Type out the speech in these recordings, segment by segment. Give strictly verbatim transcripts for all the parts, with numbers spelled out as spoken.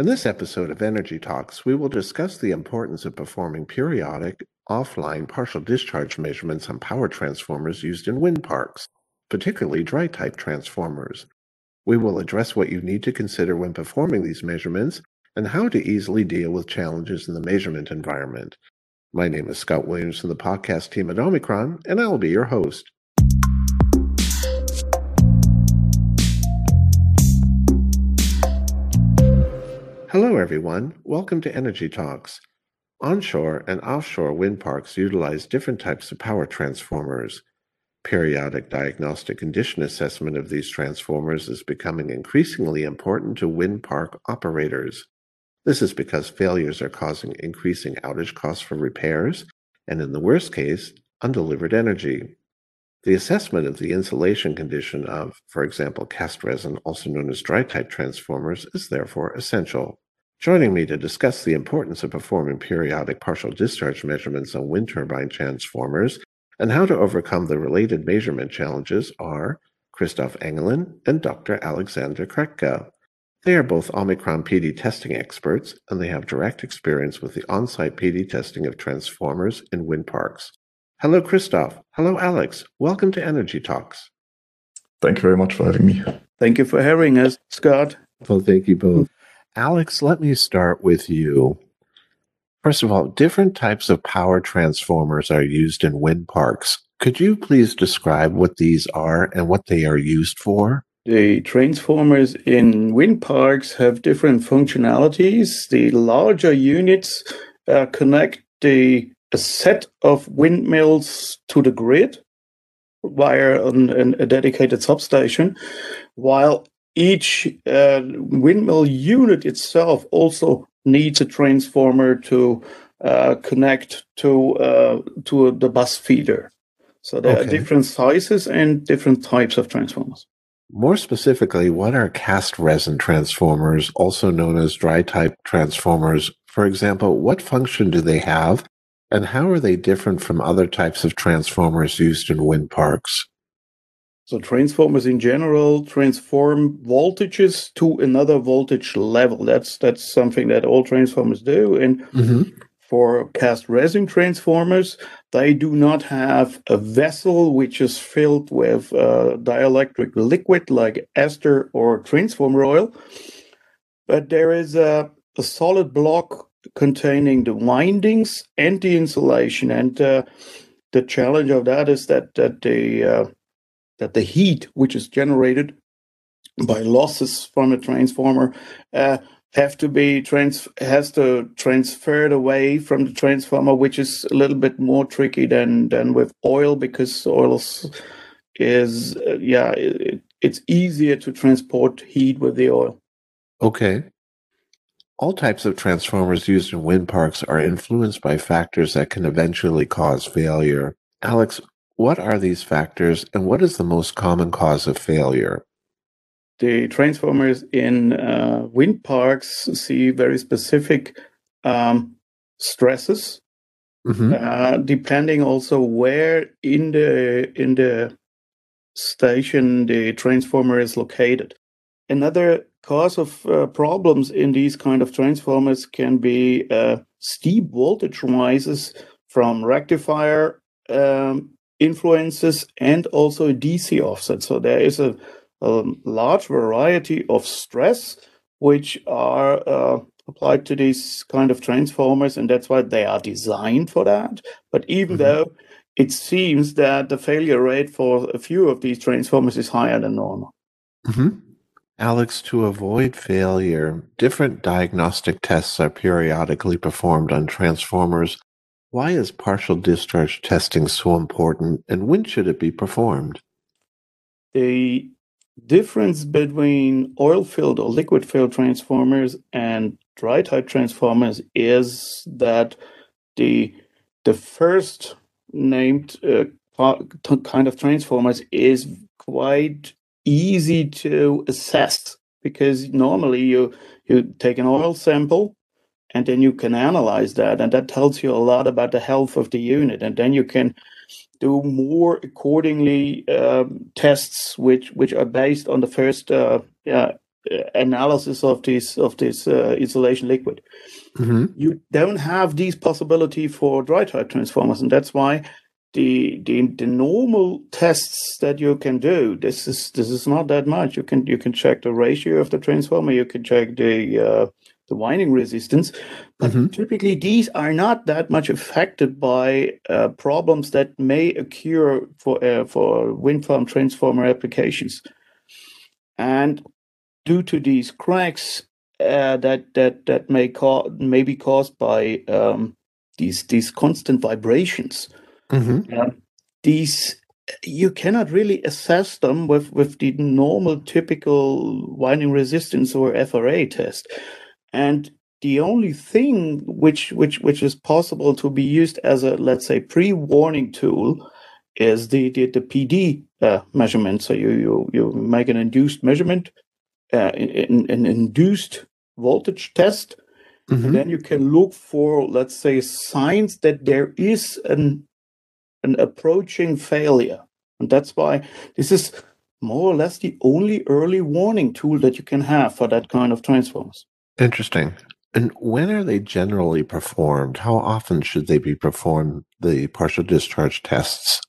In this episode of Energy Talks, we will discuss the importance of performing periodic, offline partial discharge measurements on power transformers used in wind parks, particularly dry-type transformers. We will address what you need to consider when performing these measurements and how to easily deal with challenges in the measurement environment. My name is Scott Williams from the podcast team at Omicron, and I will be your host. Hello, everyone. Welcome to Energy Talks. Onshore and offshore wind parks utilize different types of power transformers. Periodic diagnostic condition assessment of these transformers is becoming increasingly important to wind park operators. This is because failures are causing increasing outage costs for repairs and, in the worst case, undelivered energy. The assessment of the insulation condition of, for example, cast resin, also known as dry-type transformers, is therefore essential. Joining me to discuss the importance of performing periodic partial discharge measurements on wind turbine transformers and how to overcome the related measurement challenges are Christoph Engelin and Doctor Alexander Kraetge. They are both Omicron P D testing experts, and they have direct experience with the on-site P D testing of transformers in wind parks. Hello, Christoph. Hello, Alex. Welcome to Energy Talks. Thank you very much for having me. Thank you for having us, Scott. Well, thank you both. Alex, let me start with you. First of all, different types of power transformers are used in wind parks. Could you please describe what these are and what they are used for? The transformers in wind parks have different functionalities. The larger units uh, connect the a set of windmills to the grid via an, an, a dedicated substation, while each uh, windmill unit itself also needs a transformer to uh, connect to uh, to a, the bus feeder. So there okay. are different sizes and different types of transformers. More specifically, what are cast resin transformers, also known as dry-type transformers? For example, what function do they have? And how are they different from other types of transformers used in wind parks? So transformers in general transform voltages to another voltage level. That's that's something that all transformers do. And mm-hmm. for cast resin transformers, they do not have a vessel which is filled with uh, dielectric liquid like ester or transformer oil. But there is a, a solid block containing the windings and the insulation, and uh, the challenge of that is that that the uh, that the heat which is generated by losses from a transformer uh, have to be trans has to transferred away from the transformer, which is a little bit more tricky than than with oil, because oil is uh, yeah it, it's easier to transport heat with the oil. Okay. All types of transformers used in wind parks are influenced by factors that can eventually cause failure. Alex, what are these factors, and what is the most common cause of failure? The transformers in uh, wind parks see very specific um, stresses, mm-hmm. uh, depending also where in the in the station the transformer is located. Another cause of uh, problems in these kind of transformers can be uh, steep voltage rises from rectifier um, influences and also a D C offset. So there is a, a large variety of stress which are uh, applied to these kind of transformers, and that's why they are designed for that. But even mm-hmm. though it seems that the failure rate for a few of these transformers is higher than normal. Mm-hmm. Alex, to avoid failure, different diagnostic tests are periodically performed on transformers. Why is partial discharge testing so important, and when should it be performed? The difference between oil-filled or liquid-filled transformers and dry-type transformers is that the, the first named uh, kind of transformers is quite easy to assess, because normally you you take an oil sample and then you can analyze that, and that tells you a lot about the health of the unit, and then you can do more accordingly um, tests which which are based on the first uh, uh, analysis of this of this uh, insulation liquid. Mm-hmm. You don't have these possibility for dry type transformers, and that's why the, the the normal tests that you can do, this is this is not that much. You can you can check the ratio of the transformer, you can check the uh, the winding resistance, but mm-hmm. typically these are not that much affected by uh, problems that may occur for uh, for wind farm transformer applications, and due to these cracks uh, that that that may cause may be caused by um, these these constant vibrations, mm-hmm. uh, these you cannot really assess them with with the normal typical winding resistance or F R A test. And the only thing which which which is possible to be used as a, let's say, pre-warning tool is the the, the P D uh, measurement. So you you you make an induced measurement, uh, in, in, an induced voltage test, mm-hmm. and then you can look for, let's say, signs that there is an an approaching failure, and that's why this is more or less the only early warning tool that you can have for that kind of transformers. Interesting. And when are they generally performed? How often should they be performed, the partial discharge tests?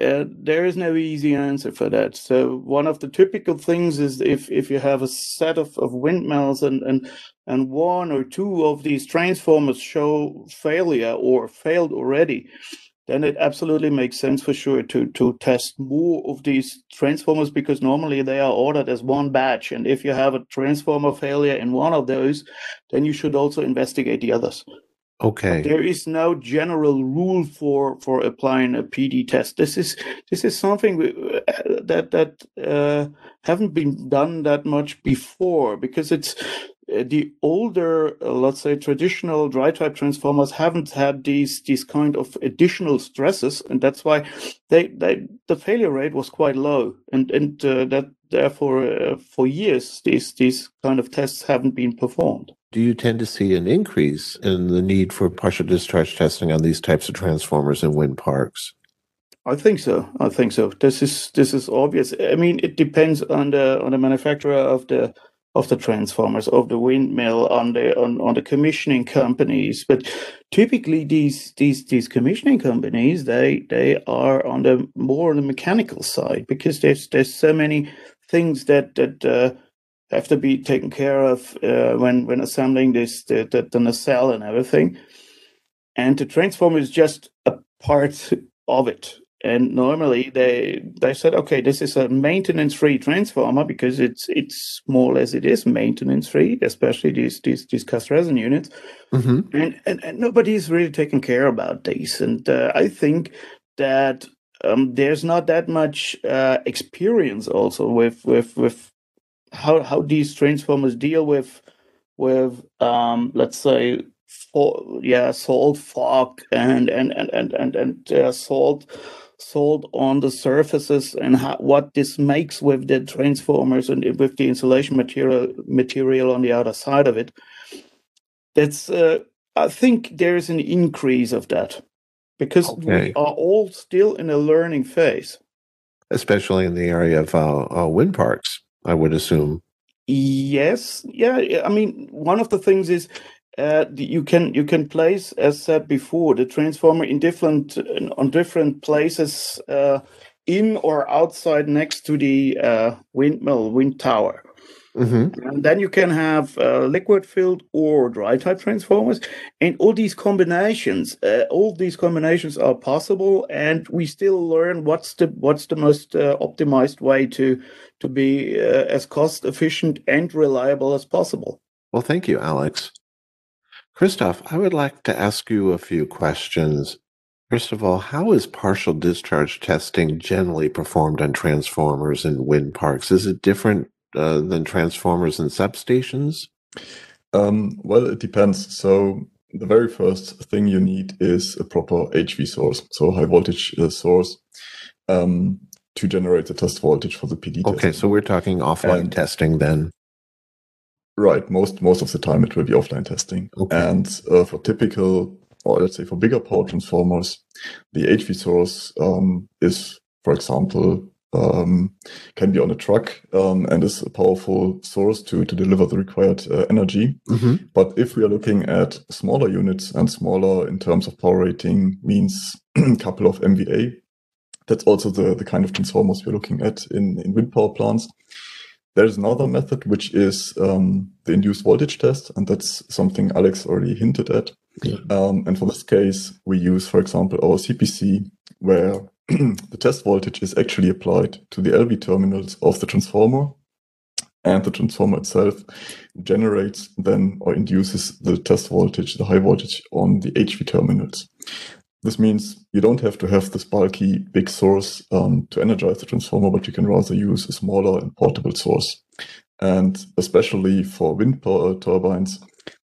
Uh, there is no easy answer for that. So one of the typical things is if, if you have a set of, of windmills and, and, and one or two of these transformers show failure or failed already, then it absolutely makes sense for sure to, to test more of these transformers, because normally they are ordered as one batch. And if you have a transformer failure in one of those, then you should also investigate the others. Okay. But there is no general rule for, for applying a P D test. This is this is something we, uh, that that uh, haven't been done that much before, because it's uh, the older, uh, let's say, traditional dry type transformers haven't had these these kind of additional stresses, and that's why they, they the failure rate was quite low, and and uh, that therefore uh, for years these these kind of tests haven't been performed. Do you tend to see an increase in the need for partial discharge testing on these types of transformers in wind parks? I think so. I think so. This is this is obvious. I mean, it depends on the on the manufacturer of the of the transformers, of the windmill, on the on, on the commissioning companies. But typically, these these these commissioning companies they they are on the more on the mechanical side, because there's there's so many things that that. Uh, have to be taken care of uh, when when assembling this the, the, the nacelle and everything, and the transformer is just a part of it. And normally they they said, okay, this is a maintenance-free transformer, because it's it's more or less it is maintenance-free, especially these these, these cast resin units, mm-hmm. and, and and nobody's really taking care about these. And uh, I think that um, there's not that much uh, experience also with with with. How how these transformers deal with with um, let's say for, yeah salt fog and and and and and, and uh, salt salt on the surfaces, and how, what this makes with the transformers and with the insulation material material on the other side of it. That's uh, I think there is an increase of that, because okay. we are all still in a learning phase, especially in the area of uh, uh, wind parks, I would assume. Yes. Yeah. I mean, one of the things is uh, you can you can place, as said before, the transformer in different on different places uh, in or outside next to the uh, windmill, wind tower. Mm-hmm. And then you can have uh, liquid-filled or dry-type transformers, and all these combinations, uh, all these combinations are possible. And we still learn what's the what's the most uh, optimized way to to be uh, as cost-efficient and reliable as possible. Well, thank you, Alex. Christoph, I would like to ask you a few questions. First of all, how is partial discharge testing generally performed on transformers in wind parks? Is it different Uh, than transformers and substations? Um, well, it depends. So the very first thing you need is a proper H V source, so high voltage uh, source, um, to generate the test voltage for the P D. Okay, testing. So we're talking offline and, testing then. Right. Most most of the time it will be offline testing. Okay. And uh, for typical, or let's say for bigger power transformers, the H V source um, is, for example, um, can be on a truck um, and is a powerful source to, to deliver the required uh, energy. Mm-hmm. But if we are looking at smaller units, and smaller in terms of power rating means a couple of M V A, that's also the, the kind of transformers we're looking at in, in wind power plants. There's another method, which is um, the induced voltage test, and that's something Alex already hinted at. Yeah. Um, and for this case, we use, for example, our C P C, where the test voltage is actually applied to the L V terminals of the transformer, and the transformer itself generates then or induces the test voltage, the high voltage, on the H V terminals. This means you don't have to have this bulky big source um, to energize the transformer, but you can rather use a smaller and portable source. And especially for wind power turbines,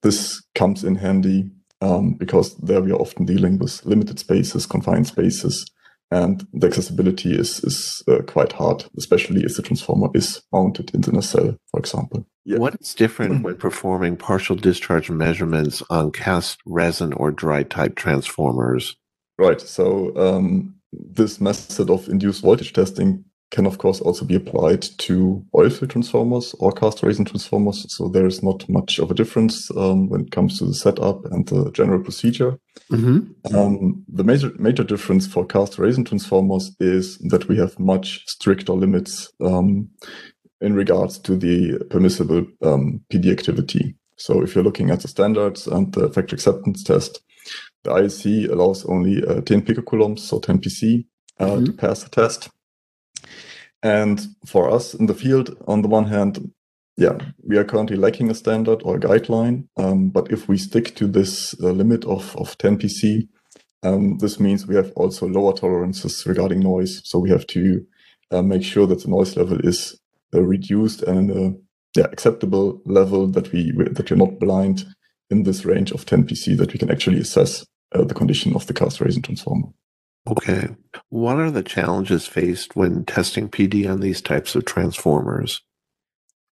this comes in handy um, because there we are often dealing with limited spaces, confined spaces, and the accessibility is, is uh, quite hard, especially if the transformer is mounted in the nacelle, for example. Yeah. What is different when performing partial discharge measurements on cast resin or dry type transformers? Right. So um, this method of induced voltage testing can, of course, also be applied to oil field transformers or cast resin transformers. So there is not much of a difference um, when it comes to the setup and the general procedure. Mm-hmm. Um, the major major difference for cast resin transformers is that we have much stricter limits um, in regards to the permissible um, P D activity. So if you're looking at the standards and the factor acceptance test, the I A C allows only uh, ten picocoulombs, so ten P C, uh, mm-hmm. to pass the test. And for us in the field, on the one hand, yeah, we are currently lacking a standard or a guideline. Um, but if we stick to this uh, limit of, of ten P C, um, this means we have also lower tolerances regarding noise. So we have to uh, make sure that the noise level is uh, reduced and uh, yeah, acceptable level, that we that you're not blind in this range of ten P C, that we can actually assess uh, the condition of the cast resin transformer. Okay. What are the challenges faced when testing P D on these types of transformers?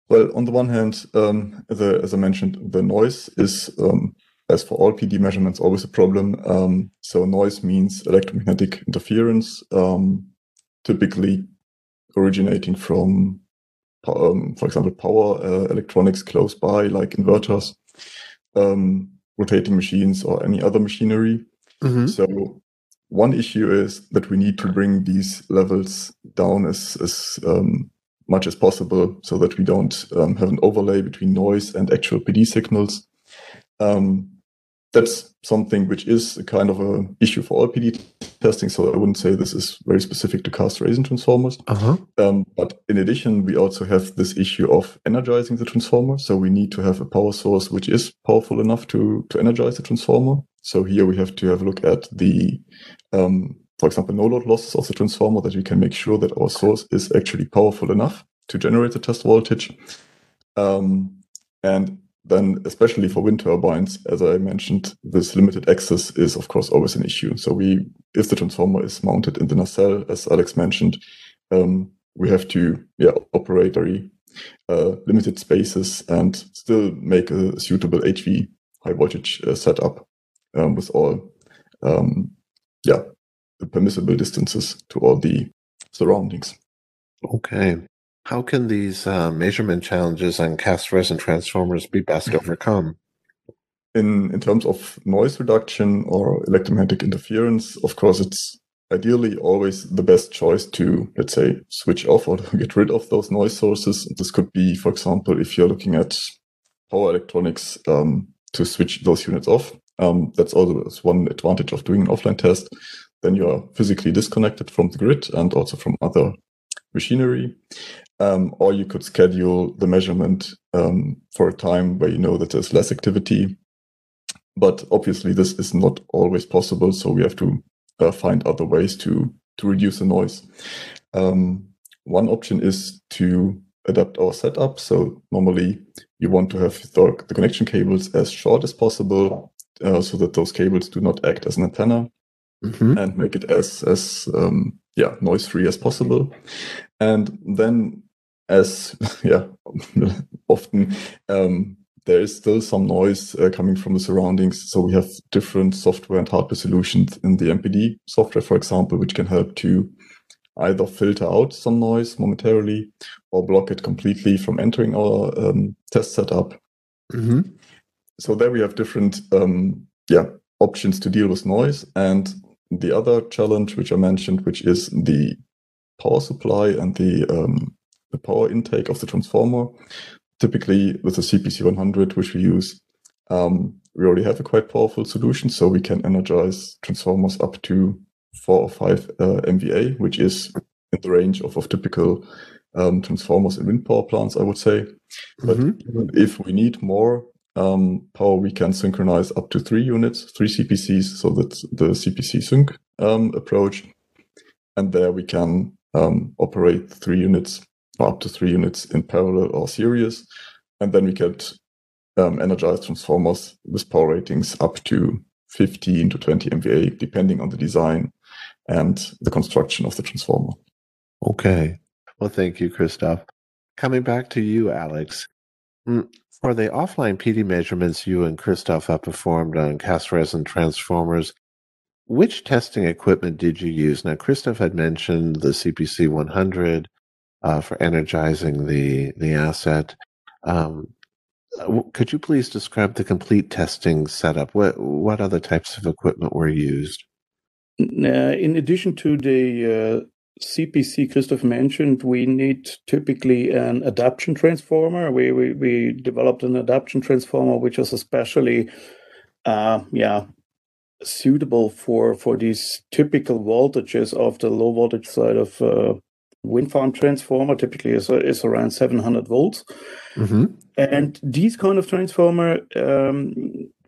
Well, on the one hand, um, the, as I mentioned, the noise is, um, as for all P D measurements, always a problem. Um, so noise means electromagnetic interference, um, typically originating from, um, for example, power uh, electronics close by, like inverters, um, rotating machines, or any other machinery. Mm-hmm. So one issue is that we need to bring these levels down as, as um, much as possible, so that we don't um, have an overlay between noise and actual P D signals. Um, that's something which is a kind of an issue for all P D testing, so I wouldn't say this is very specific to cast resin transformers. Uh-huh. Um, but in addition, we also have this issue of energizing the transformer, so we need to have a power source which is powerful enough to, to energize the transformer. So here we have to have a look at the, um, for example, no-load losses of the transformer, that we can make sure that our source is actually powerful enough to generate the test voltage. Um, and then, especially for wind turbines, as I mentioned, this limited access is, of course, always an issue. So we, if the transformer is mounted in the nacelle, as Alex mentioned, um, we have to yeah, operate very uh, limited spaces and still make a suitable H V high-voltage uh, setup. Um, with all, um, yeah, the permissible distances to all the surroundings. Okay. How can these uh, measurement challenges on cast resin transformers be best overcome? In in terms of noise reduction or electromagnetic interference, of course, it's ideally always the best choice to, let's say, switch off or get rid of those noise sources. This could be, for example, if you're looking at power electronics, um, to switch those units off. Um, that's also one advantage of doing an offline test. Then you are physically disconnected from the grid and also from other machinery. Um, or you could schedule the measurement um, for a time where you know that there's less activity. But obviously this is not always possible, so we have to uh, find other ways to, to reduce the noise. Um, one option is to adapt our setup. So normally you want to have the, the connection cables as short as possible, Uh, so that those cables do not act as an antenna, mm-hmm. and make it as as um, yeah noise free as possible. And then, as yeah often um, there is still some noise uh, coming from the surroundings. So we have different software and hardware solutions in the M P D software, for example, which can help to either filter out some noise momentarily or block it completely from entering our um, test setup. Mm-hmm. So there we have different um, yeah options to deal with noise. And the other challenge, which I mentioned, which is the power supply and the um, the power intake of the transformer. Typically with the C P C one hundred, which we use, um, we already have a quite powerful solution. So we can energize transformers up to four or five uh, M V A, which is in the range of, of typical um, transformers in wind power plants, I would say. But mm-hmm. if we need more um, power, we can synchronize up to three units, three C P Cs. So that's the C P C sync um, approach. And there we can um, operate three units, or up to three units in parallel or series. And then we get um, energized transformers with power ratings up to fifteen to twenty M V A, depending on the design and the construction of the transformer. Okay. Well, thank you, Christoph. Coming back to you, Alex. For the offline P D measurements you and Christoph have performed on cast resin transformers, which testing equipment did you use? Now, Christoph had mentioned the C P C one hundred uh, for energizing the, the asset. Um, Could you please describe the complete testing setup? What what other types of equipment were used? In addition to the uh, C P C Christoph mentioned, we need typically an adaptation transformer. We, we we developed an adaptation transformer, which is especially uh, yeah suitable for for these typical voltages of the low voltage side of uh, wind farm transformer. Typically is is around seven hundred volts. Mm-hmm. And these kind of transformer um,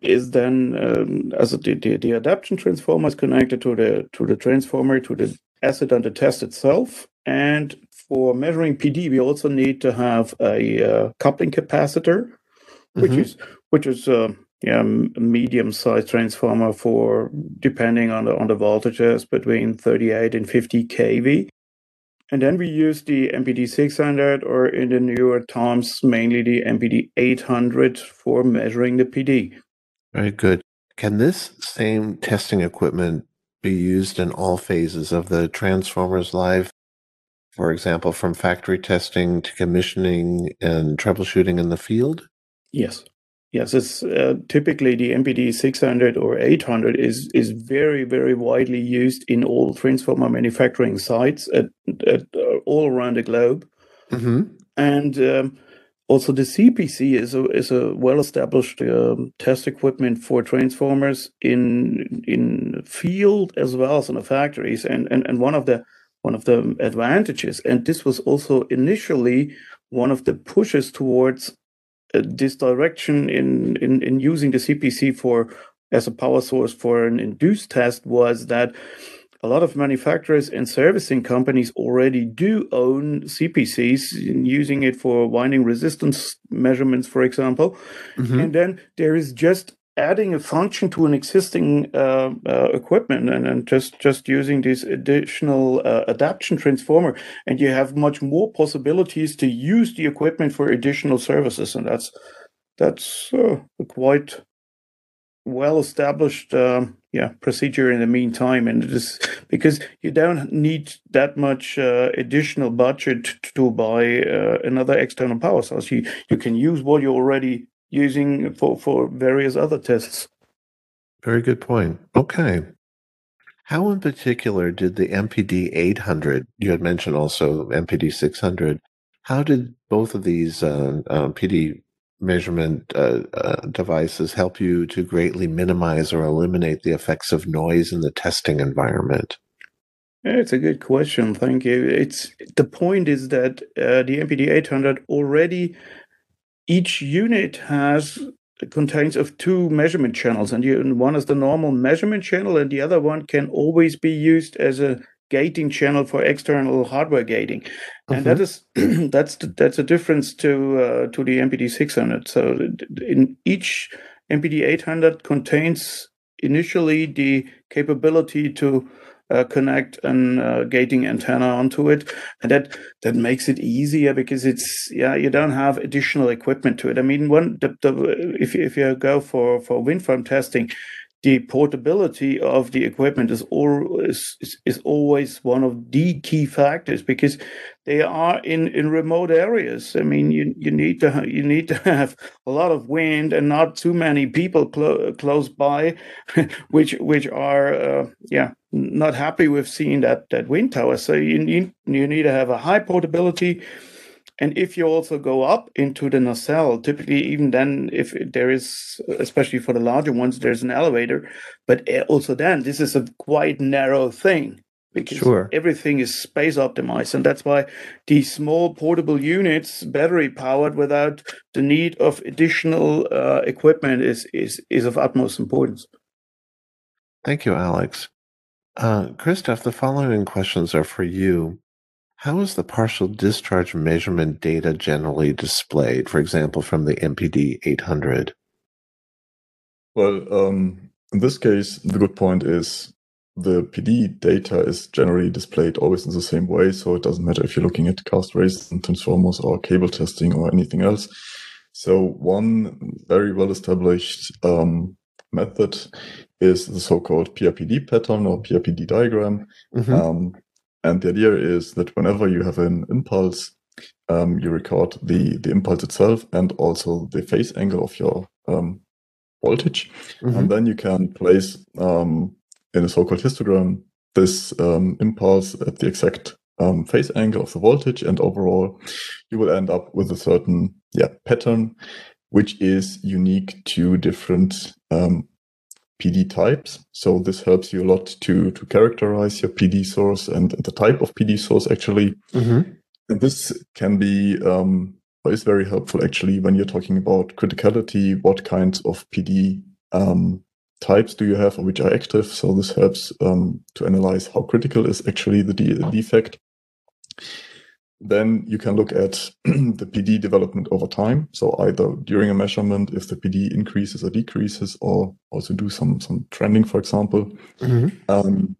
is then um, as the, the the adaptation transformer is connected to the to the transformer to the asset under test itself. And for measuring P D, we also need to have a uh, coupling capacitor, which mm-hmm. is which is uh, yeah, a medium sized transformer for depending on the on the voltages between thirty-eight and fifty kV. And then we use the M P D six hundred, or in the newer times, mainly the M P D eight hundred for measuring the P D. Very good. Can this same testing equipment be used in all phases of the transformer's life? For example, from factory testing to commissioning and troubleshooting in the field? Yes. Yes, it's uh, typically the M P D six hundred or eight hundred is is very, very widely used in all transformer manufacturing sites at, at uh, all around the globe. Mm-hmm. And um, also the C P C is a, is a well-established um, test equipment for transformers in in field as well as in the factories. And, and and one of the one of the advantages, and this was also initially one of the pushes towards Uh, this direction in, in, in using the C P C for as a power source for an induced test, was that a lot of manufacturers and servicing companies already do own C P Cs, using it for winding resistance measurements, for example. Mm-hmm. And then there is just adding a function to an existing uh, uh, equipment and, and just, just using this additional uh, adaptation transformer. And you have much more possibilities to use the equipment for additional services. And that's that's uh, a quite well-established um, yeah, procedure in the meantime. And it is because you don't need that much uh, additional budget to buy uh, another external power source. You, you can use what you already using for, for various other tests. Very good point. Okay. How in particular did the M P D eight hundred, you had mentioned also M P D six hundred, how did both of these uh, uh, P D measurement uh, uh, devices help you to greatly minimize or eliminate the effects of noise in the testing environment? It's a good question. Thank you. It's the point is that uh, the M P D eight hundred already, each unit has contains of two measurement channels, and you, one is the normal measurement channel, and the other one can always be used as a gating channel for external hardware gating. Mm-hmm. And that is that's the, that's a difference to uh, to the M P D six hundred. So in each M P D eight hundred contains initially the capability to Uh, connect an uh, gating antenna onto it, and that that makes it easier because it's yeah you don't have additional equipment to it. I mean, one the, the, if if you go for for wind farm testing, the portability of the equipment is, all, is, is always one of the key factors, because they are in, in remote areas. I mean, you, you need to you need to have a lot of wind and not too many people clo- close by, which which are uh, yeah not happy with seeing that, that wind tower. So you need you need to have a high portability. And if you also go up into the nacelle, typically even then, if there is, especially for the larger ones, there's an elevator. But also then, this is a quite narrow thing, because sure. everything is space optimized. And that's why these small portable units, battery powered, without the need of additional uh, equipment, is, is, is of utmost importance. Thank you, Alex. Uh, Christoph, the following questions are for you. How is the partial discharge measurement data generally displayed, for example, from the M P D eight hundred? Well, um, in this case, the good point is the P D data is generally displayed always in the same way, so it doesn't matter if you're looking at cast rays and transformers or cable testing or anything else. So one very well-established um, method is the so-called P R P D pattern or P R P D diagram. Mm-hmm. Um, And the idea is that whenever you have an impulse, um, you record the, the impulse itself and also the phase angle of your um, voltage. Mm-hmm. And then you can place um, in a so-called histogram this um, impulse at the exact um, phase angle of the voltage. And overall, you will end up with a certain yeah, pattern, which is unique to different um P D types. So this helps you a lot to, to characterize your P D source and the type of P D source, actually. Mm-hmm. And this can be, um, is very helpful, actually, when you're talking about criticality, what kinds of P D um, types do you have or which are active? So this helps um, to analyze how critical is actually the de- defect. Then you can look at the P D development over time. So either during a measurement, if the P D increases or decreases, or also do some, some trending, for example. Mm-hmm. Um,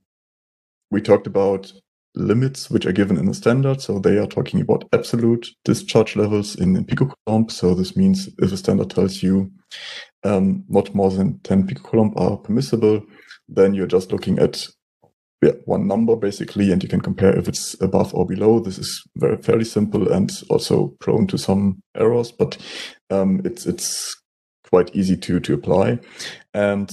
we talked about limits, which are given in the standard. So they are talking about absolute discharge levels in, in picocoulomb. So this means if a standard tells you um, not more than ten picocoulomb are permissible, then you're just looking at Yeah, one number basically, and you can compare if it's above or below. This is very fairly simple and also prone to some errors, but um, it's it's quite easy to to apply. And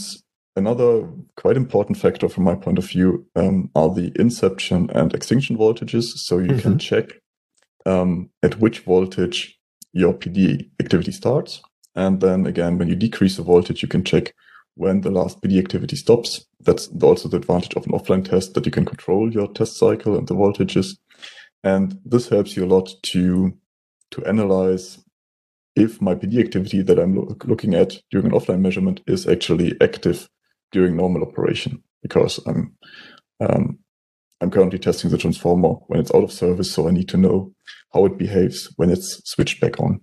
another quite important factor from my point of view um, are the inception and extinction voltages. So you mm-hmm. can check um, at which voltage your P D activity starts, and then again when you decrease the voltage, you can check when the last P D activity stops. That's also the advantage of an offline test, that you can control your test cycle and the voltages. And this helps you a lot to, to analyze if my P D activity that I'm lo- looking at during an offline measurement is actually active during normal operation, because I'm, um, I'm currently testing the transformer when it's out of service. So I need to know how it behaves when it's switched back on.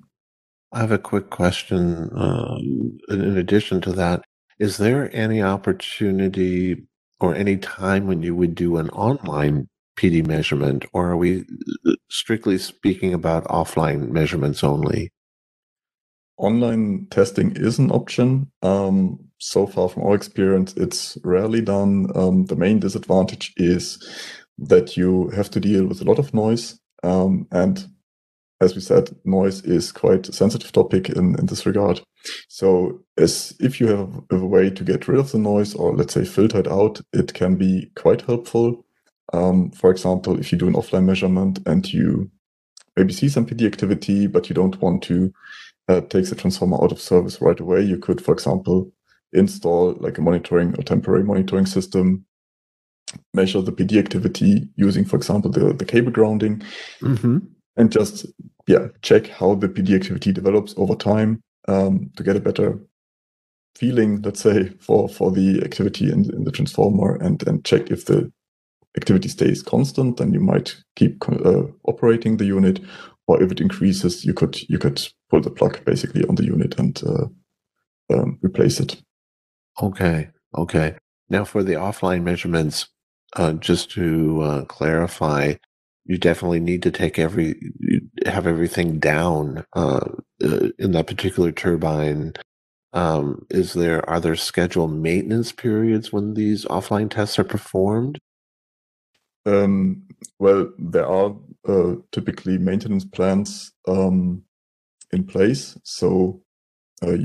I have a quick question um, in addition to that. Is there any opportunity or any time when you would do an online P D measurement, or are we strictly speaking about offline measurements only? Online testing is an option. Um, so far from our experience, it's rarely done. Um, the main disadvantage is that you have to deal with a lot of noise. Um, and as we said, noise is quite a sensitive topic in, in this regard. So as if you have a way to get rid of the noise, or let's say filter it out, it can be quite helpful. Um, for example, if you do an offline measurement and you maybe see some P D activity, but you don't want to uh, take the transformer out of service right away, you could, for example, install like a monitoring or temporary monitoring system, measure the P D activity using, for example, the, the cable grounding, mm-hmm. and just yeah check how the P D activity develops over time. Um, to get a better feeling, let's say, for, for the activity in, in the transformer, and, and check if the activity stays constant, then you might keep uh, operating the unit, or if it increases, you could you could pull the plug basically on the unit and uh, um, replace it. Okay, okay. Now for the offline measurements, uh, just to uh, clarify, you definitely need to take every have everything down uh, in that particular turbine Um, is there are there scheduled maintenance periods when these offline tests are performed? Um, well, there are uh, typically maintenance plans um, in place. So, uh,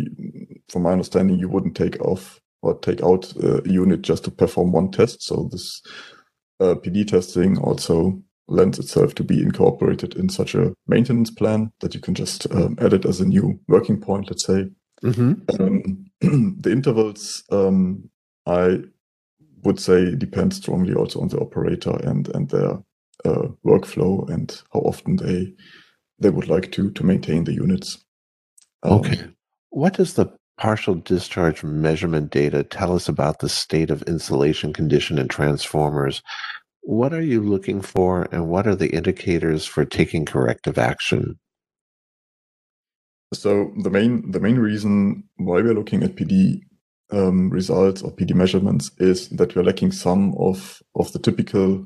from my understanding, you wouldn't take off or take out a unit just to perform one test. So this uh, P D testing also lends itself to be incorporated in such a maintenance plan that you can just um, add it as a new working point, let's say. Mm-hmm. Um, the intervals, um, I would say, depend strongly also on the operator and and their uh, workflow and how often they they would like to to maintain the units. Um, okay, what does the partial discharge measurement data tell us about the state of insulation condition in transformers? What are you looking for, and what are the indicators for taking corrective action? So the main the main reason why we're looking at P D um, results or P D measurements is that we're lacking some of, of the typical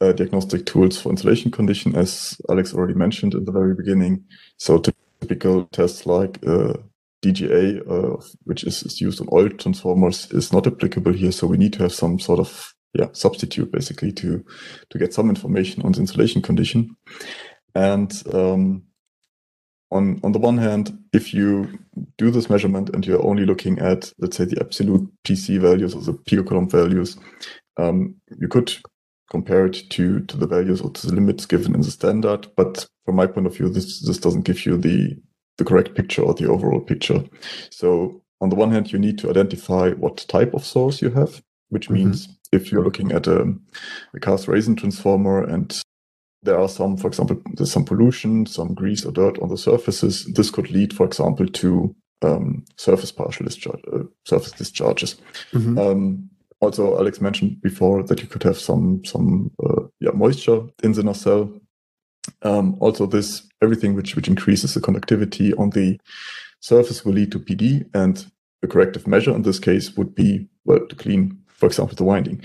uh, diagnostic tools for insulation condition, as Alex already mentioned in the very beginning. So typical tests like uh, D G A, uh, which is, is used on oil transformers, is not applicable here. So we need to have some sort of yeah substitute, basically, to to get some information on the insulation condition. And um, On on the one hand, if you do this measurement and you're only looking at, let's say, the absolute P C values or the picocoulomb values, um, you could compare it to to the values or to the limits given in the standard. But from my point of view, this this doesn't give you the the correct picture or the overall picture. So on the one hand, you need to identify what type of source you have, which mm-hmm. means if you're looking at a, a cast resin transformer and there are some, for example, there's some pollution, some grease or dirt on the surfaces. This could lead, for example, to um, surface partial discharge, uh, surface discharges. Mm-hmm. Um, also, Alex mentioned before that you could have some some uh, yeah, moisture in the nacelle. Um, also, this everything which which increases the conductivity on the surface will lead to P D, and the corrective measure in this case would be well to clean, for example, the winding.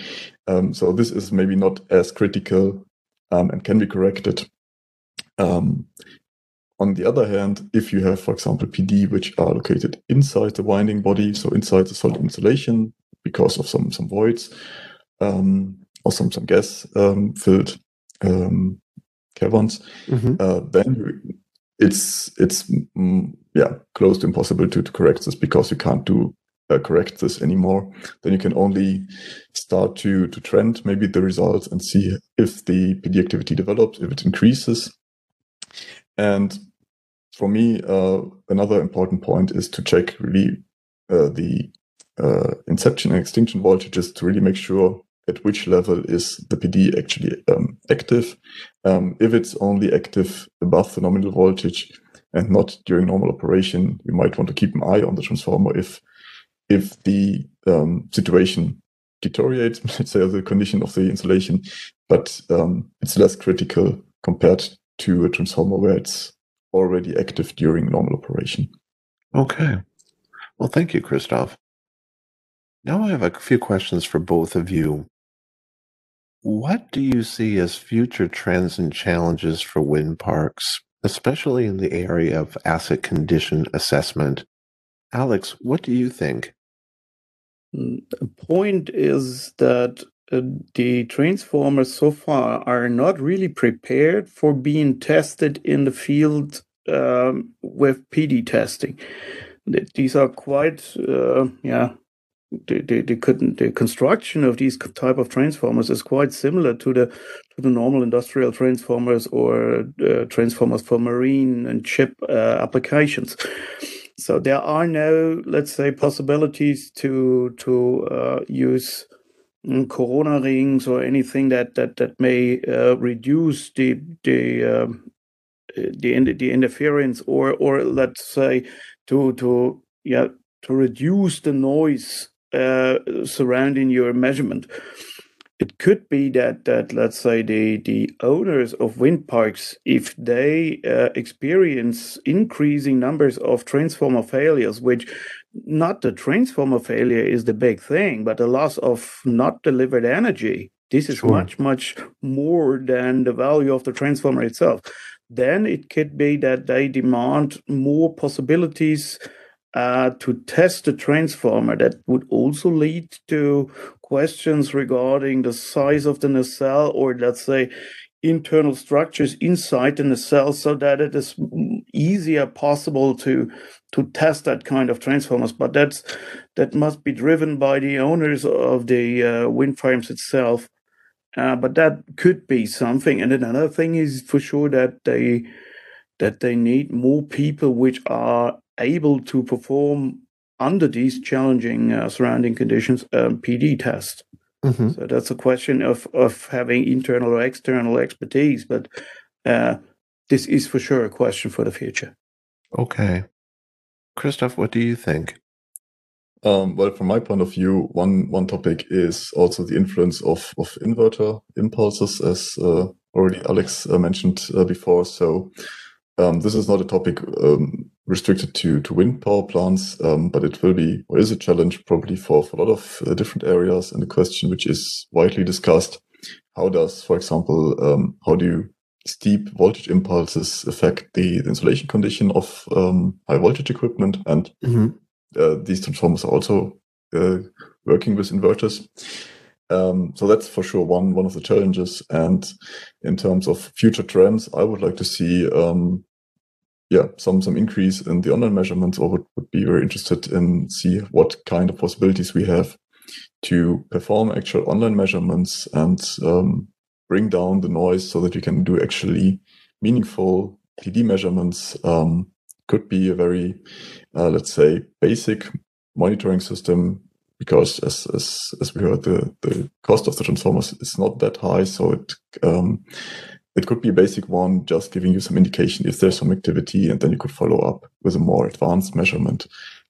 Um, so this is maybe not as critical. Um, and can be corrected. Um, on the other hand, if you have, for example, P D which are located inside the winding body, so inside the solid insulation because of some some voids um, or some some gas um, filled um, caverns, mm-hmm. uh, then it's it's mm, yeah close to impossible to, to correct this because you can't do. Uh, correct this anymore. Then you can only start to to trend maybe the results and see if the P D activity develops, if it increases. And for me, uh, another important point is to check really uh, the uh, inception and extinction voltages to really make sure at which level is the P D actually um, active. Um, if it's only active above the nominal voltage and not during normal operation, you might want to keep an eye on the transformer if If the um, situation deteriorates, let's say, the condition of the insulation, but um, it's less critical compared to a transformer where it's already active during normal operation. Okay. Well, thank you, Christoph. Now I have a few questions for both of you. What do you see as future trends and challenges for wind parks, especially in the area of asset condition assessment? Alex, what do you think? The point is that uh, the transformers so far are not really prepared for being tested in the field um, with P D testing. These are quite, uh, yeah, the, the, the, the construction of these type of transformers is quite similar to the to the normal industrial transformers or uh, transformers for marine and ship uh, applications. So there are no, let's say, possibilities to to uh, use um, corona rings or anything that that that may uh, reduce the the uh, the the interference or or let's say to to yeah to reduce the noise uh, surrounding your measurement. It could be that, that let's say, the, the owners of wind parks, if they uh, experience increasing numbers of transformer failures, which not the transformer failure is the big thing, but the loss of not delivered energy, this is sure. much, much more than the value of the transformer itself, then it could be that they demand more possibilities uh, to test the transformer. That would also lead to questions regarding the size of the nacelle, or let's say internal structures inside the nacelle, so that it is easier possible to to test that kind of transformers. But that's that must be driven by the owners of the uh, wind farms itself. Uh, but that could be something. And another thing is for sure that they that they need more people which are able to perform under these challenging uh, surrounding conditions um, P D tests. Mm-hmm. So that's a question of, of having internal or external expertise, but uh, this is for sure a question for the future. Okay. Christoph, what do you think? Um, well, from my point of view, one one topic is also the influence of, of inverter impulses, as uh, already Alex uh, mentioned uh, before. So um, this is not a topic um, restricted to, to wind power plants, um, but it will be, or is a challenge probably for, for a lot of uh, different areas. And the question which is widely discussed, how does, for example, um, how do steep voltage impulses affect the, the insulation condition of um, high voltage equipment? And mm-hmm. uh, these transformers are also uh, working with inverters. Um, so that's for sure one, one of the challenges. And in terms of future trends, I would like to see um, Yeah, some some increase in the online measurements, or would, would be very interested in see what kind of possibilities we have to perform actual online measurements and um, bring down the noise so that you can do actually meaningful P D measurements. Um, could be a very, uh, let's say, basic monitoring system, because as as, as we heard, the, the cost of the transformers is not that high, so it. Um, It could be a basic one, just giving you some indication if there's some activity, and then you could follow up with a more advanced measurement.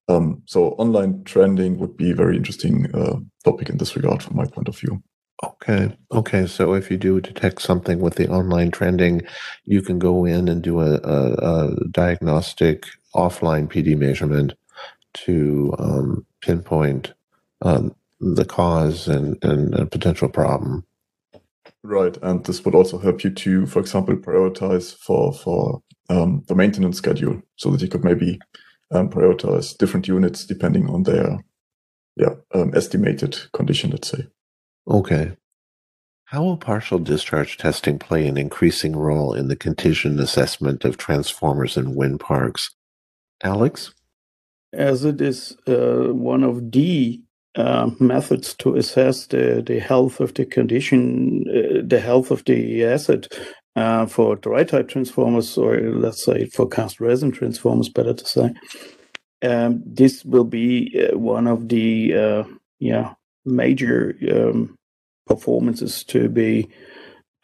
Um, so online trending would be a very interesting uh, topic in this regard from my point of view. Okay. Okay. So if you do detect something with the online trending, you can go in and do a, a, a diagnostic offline P D measurement to um, pinpoint um, the cause and, and a potential problem. Right, and this would also help you to, for example, prioritize for for um, the maintenance schedule, so that you could maybe um, prioritize different units depending on their, yeah, um, estimated condition, let's say. Okay. How will partial discharge testing play an increasing role in the condition assessment of transformers in wind parks? Alex? As it is uh, one of the Uh, methods to assess the, the health of the condition, uh, the health of the asset uh, for dry-type transformers, or let's say for cast resin transformers, better to say. Um, this will be uh, one of the uh, yeah major um, performances to be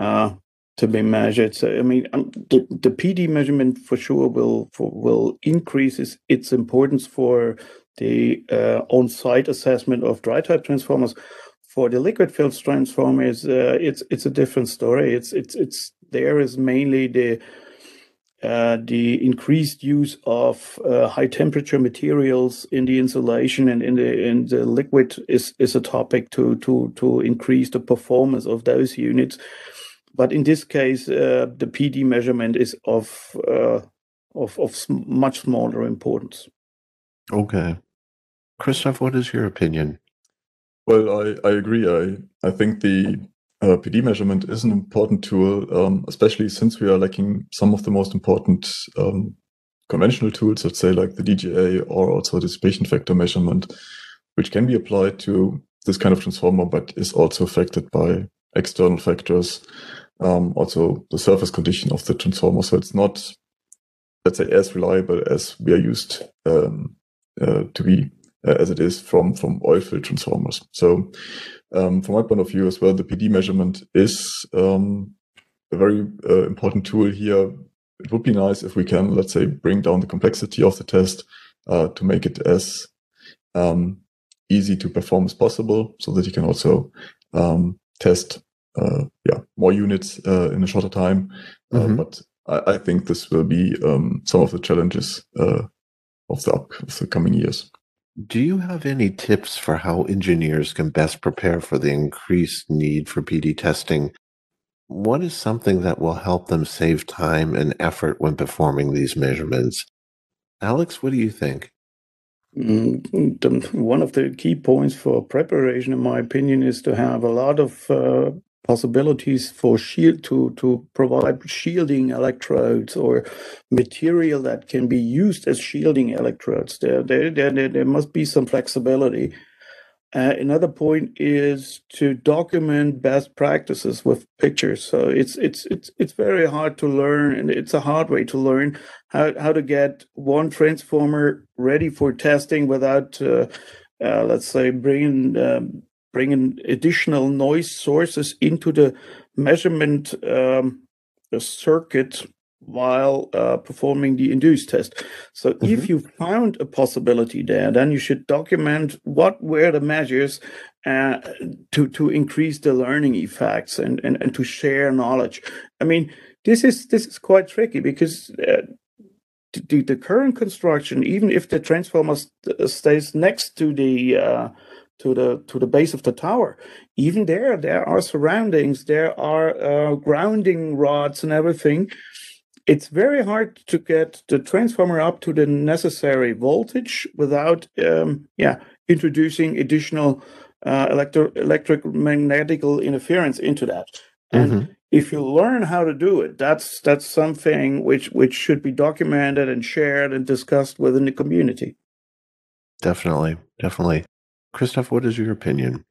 uh, to be measured. So I mean, um, the, the P D measurement for sure will for, will increase its, its importance for the uh, on-site assessment of dry-type transformers. For the liquid field transformers, uh, it's it's a different story. It's it's it's there is mainly the uh, the increased use of uh, high-temperature materials in the insulation and in the in the liquid is is a topic to to to increase the performance of those units. But in this case, uh, the P D measurement is of uh, of of sm- much smaller importance. Okay. Christoph, what is your opinion? Well, I, I agree. I, I think the uh, P D measurement is an important tool, um, especially since we are lacking some of the most important um, conventional tools, let's say like the D G A or also dissipation factor measurement, which can be applied to this kind of transformer, but is also affected by external factors, um, also the surface condition of the transformer. So it's not, let's say, as reliable as we are used um, Uh, to be uh, as it is from from oil field transformers. So um, from my point of view as well, the P D measurement is um, a very uh, important tool here. It would be nice if we can, let's say, bring down the complexity of the test uh, to make it as um, easy to perform as possible, so that you can also um, test uh, yeah more units uh, in a shorter time. Mm-hmm. Uh, but I, I think this will be um, some of the challenges uh, Of the, up, of the coming years. Do you have any tips for how engineers can best prepare for the increased need for P D testing? What is something that will help them save time and effort when performing these measurements? Alex, what do you think? One of the key points for preparation, in my opinion, is to have a lot of uh, possibilities for shield to to provide shielding electrodes or material that can be used as shielding electrodes. There, there, there, there must be some flexibility. Uh, another point is to document best practices with pictures. So it's it's it's it's very hard to learn, and it's a hard way to learn how how to get one transformer ready for testing without, uh, uh, let's say, bringing um, bringing additional noise sources into the measurement um, circuit while uh, performing the induced test. So mm-hmm. if you found a possibility there, then you should document what were the measures uh, to, to increase the learning effects and, and, and to share knowledge. I mean, this is this is quite tricky because uh, the, the current construction, even if the transformer st- stays next to the uh, to the to the base of the tower, even there, there are surroundings, there are uh, grounding rods and everything. It's very hard to get the transformer up to the necessary voltage without um, yeah, introducing additional uh, electro- electromagnetical interference into that. And mm-hmm. if you learn how to do it, that's that's something which, which should be documented and shared and discussed within the community. Definitely, definitely. Christoph, what is your opinion?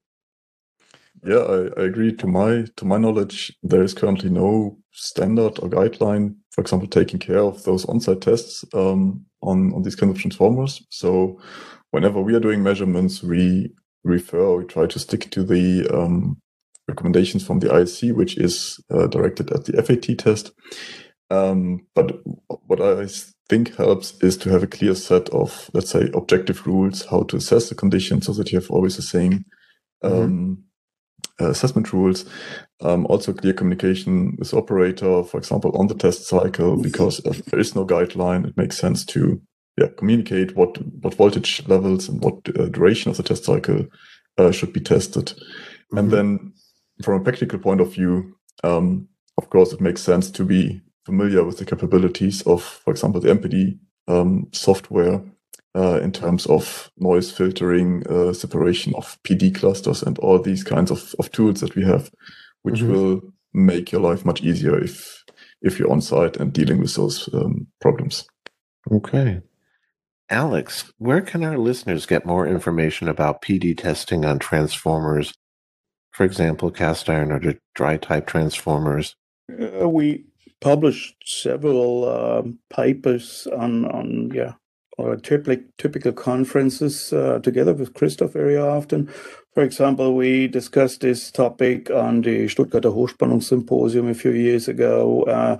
Yeah, I, I agree. To my to my knowledge, there is currently no standard or guideline, for example, taking care of those on-site tests um, on, on these kinds of transformers. So whenever we are doing measurements, we refer, we try to stick to the um, recommendations from the I S C, which is uh, directed at the F A T test. Um, but what I think helps is to have a clear set of, let's say, objective rules, how to assess the conditions, so that you have always the same um mm-hmm. assessment rules, um, also clear communication with the operator, for example, on the test cycle, because if there is no guideline, it makes sense to yeah, communicate what, what voltage levels and what uh, duration of the test cycle uh, should be tested. Mm-hmm. And then from a practical point of view, um, of course, it makes sense to be familiar with the capabilities of, for example, the M P D um, software Uh, in terms of noise filtering, uh, separation of P D clusters, and all these kinds of, of tools that we have, which mm-hmm. will make your life much easier if if you're on site and dealing with those um, problems. Okay. Alex, where can our listeners get more information about P D testing on transformers, for example, cast iron or dry type transformers? Uh, we published several um, papers on, on yeah. or typical, typical conferences uh, together with Christoph very often. For example, we discussed this topic on the Stuttgarter Hochspannungssymposium a few years ago. Uh,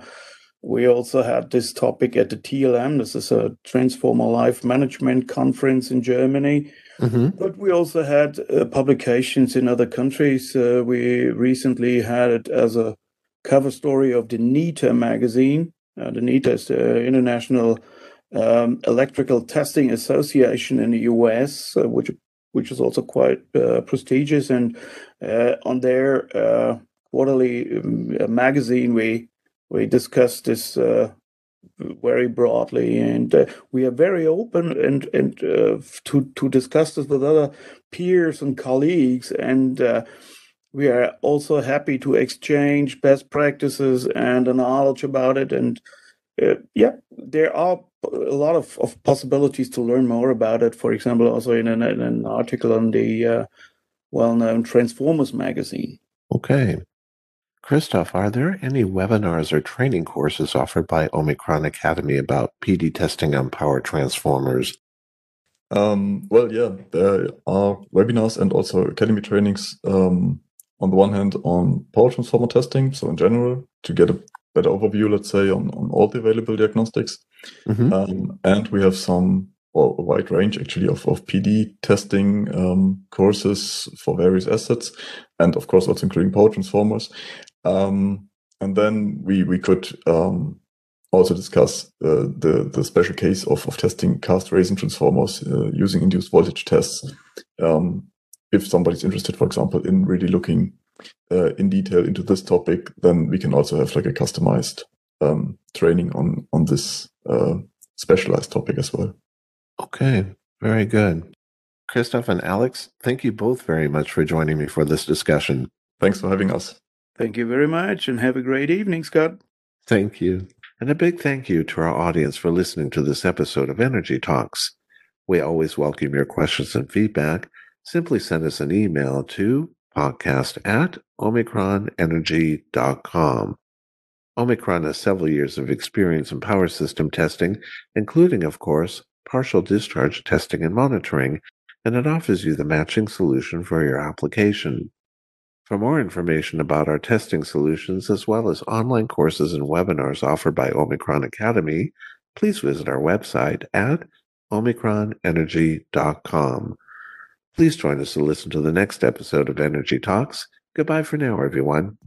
we also had this topic at the T L M. This is a Transformer Life Management Conference in Germany. Mm-hmm. But we also had uh, publications in other countries. Uh, we recently had it as a cover story of the NETA magazine. Uh, the NETA is the International Um, Electrical Testing Association in the U S, uh, which which is also quite uh, prestigious, and uh, on their uh, quarterly um, magazine, we we discussed this uh, very broadly, and uh, we are very open and and uh, to to discuss this with other peers and colleagues, and uh, we are also happy to exchange best practices and knowledge about it, and. Uh, yeah, there are a lot of, of possibilities to learn more about it. For example, also in an, in an article on the uh, well-known Transformers magazine. Okay. Christoph, are there any webinars or training courses offered by Omicron Academy about P D testing on power transformers? Um, well, yeah, there are webinars and also academy trainings, um, on the one hand on power transformer testing, so in general, to get a better overview, let's say, on, on all the available diagnostics. Mm-hmm. Um, and we have some, well, a wide range, actually, of, of P D testing um, courses for various assets, and, of course, also including power transformers. Um, and then we we could um, also discuss uh, the, the special case of, of testing cast resin transformers uh, using induced voltage tests. Um, if somebody's interested, for example, in really looking Uh, in detail into this topic, then we can also have like a customized um, training on on this uh, specialized topic as well. Okay, Very good. Christoph and Alex, thank you both very much for joining me for this discussion. Thanks for having us. Thank you very much, and have a great evening, Scott. Thank you. And a big thank you to our audience for listening to this episode of Energy Talks. We always welcome your questions and feedback. Simply send us an email to podcast at omicron energy dot com. Omicron has several years of experience in power system testing, including, of course, partial discharge testing and monitoring, and it offers you the matching solution for your application. For more information about our testing solutions, as well as online courses and webinars offered by Omicron Academy, please visit our website at omicron energy dot com. Please join us to listen to the next episode of Energy Talks. Goodbye for now, everyone.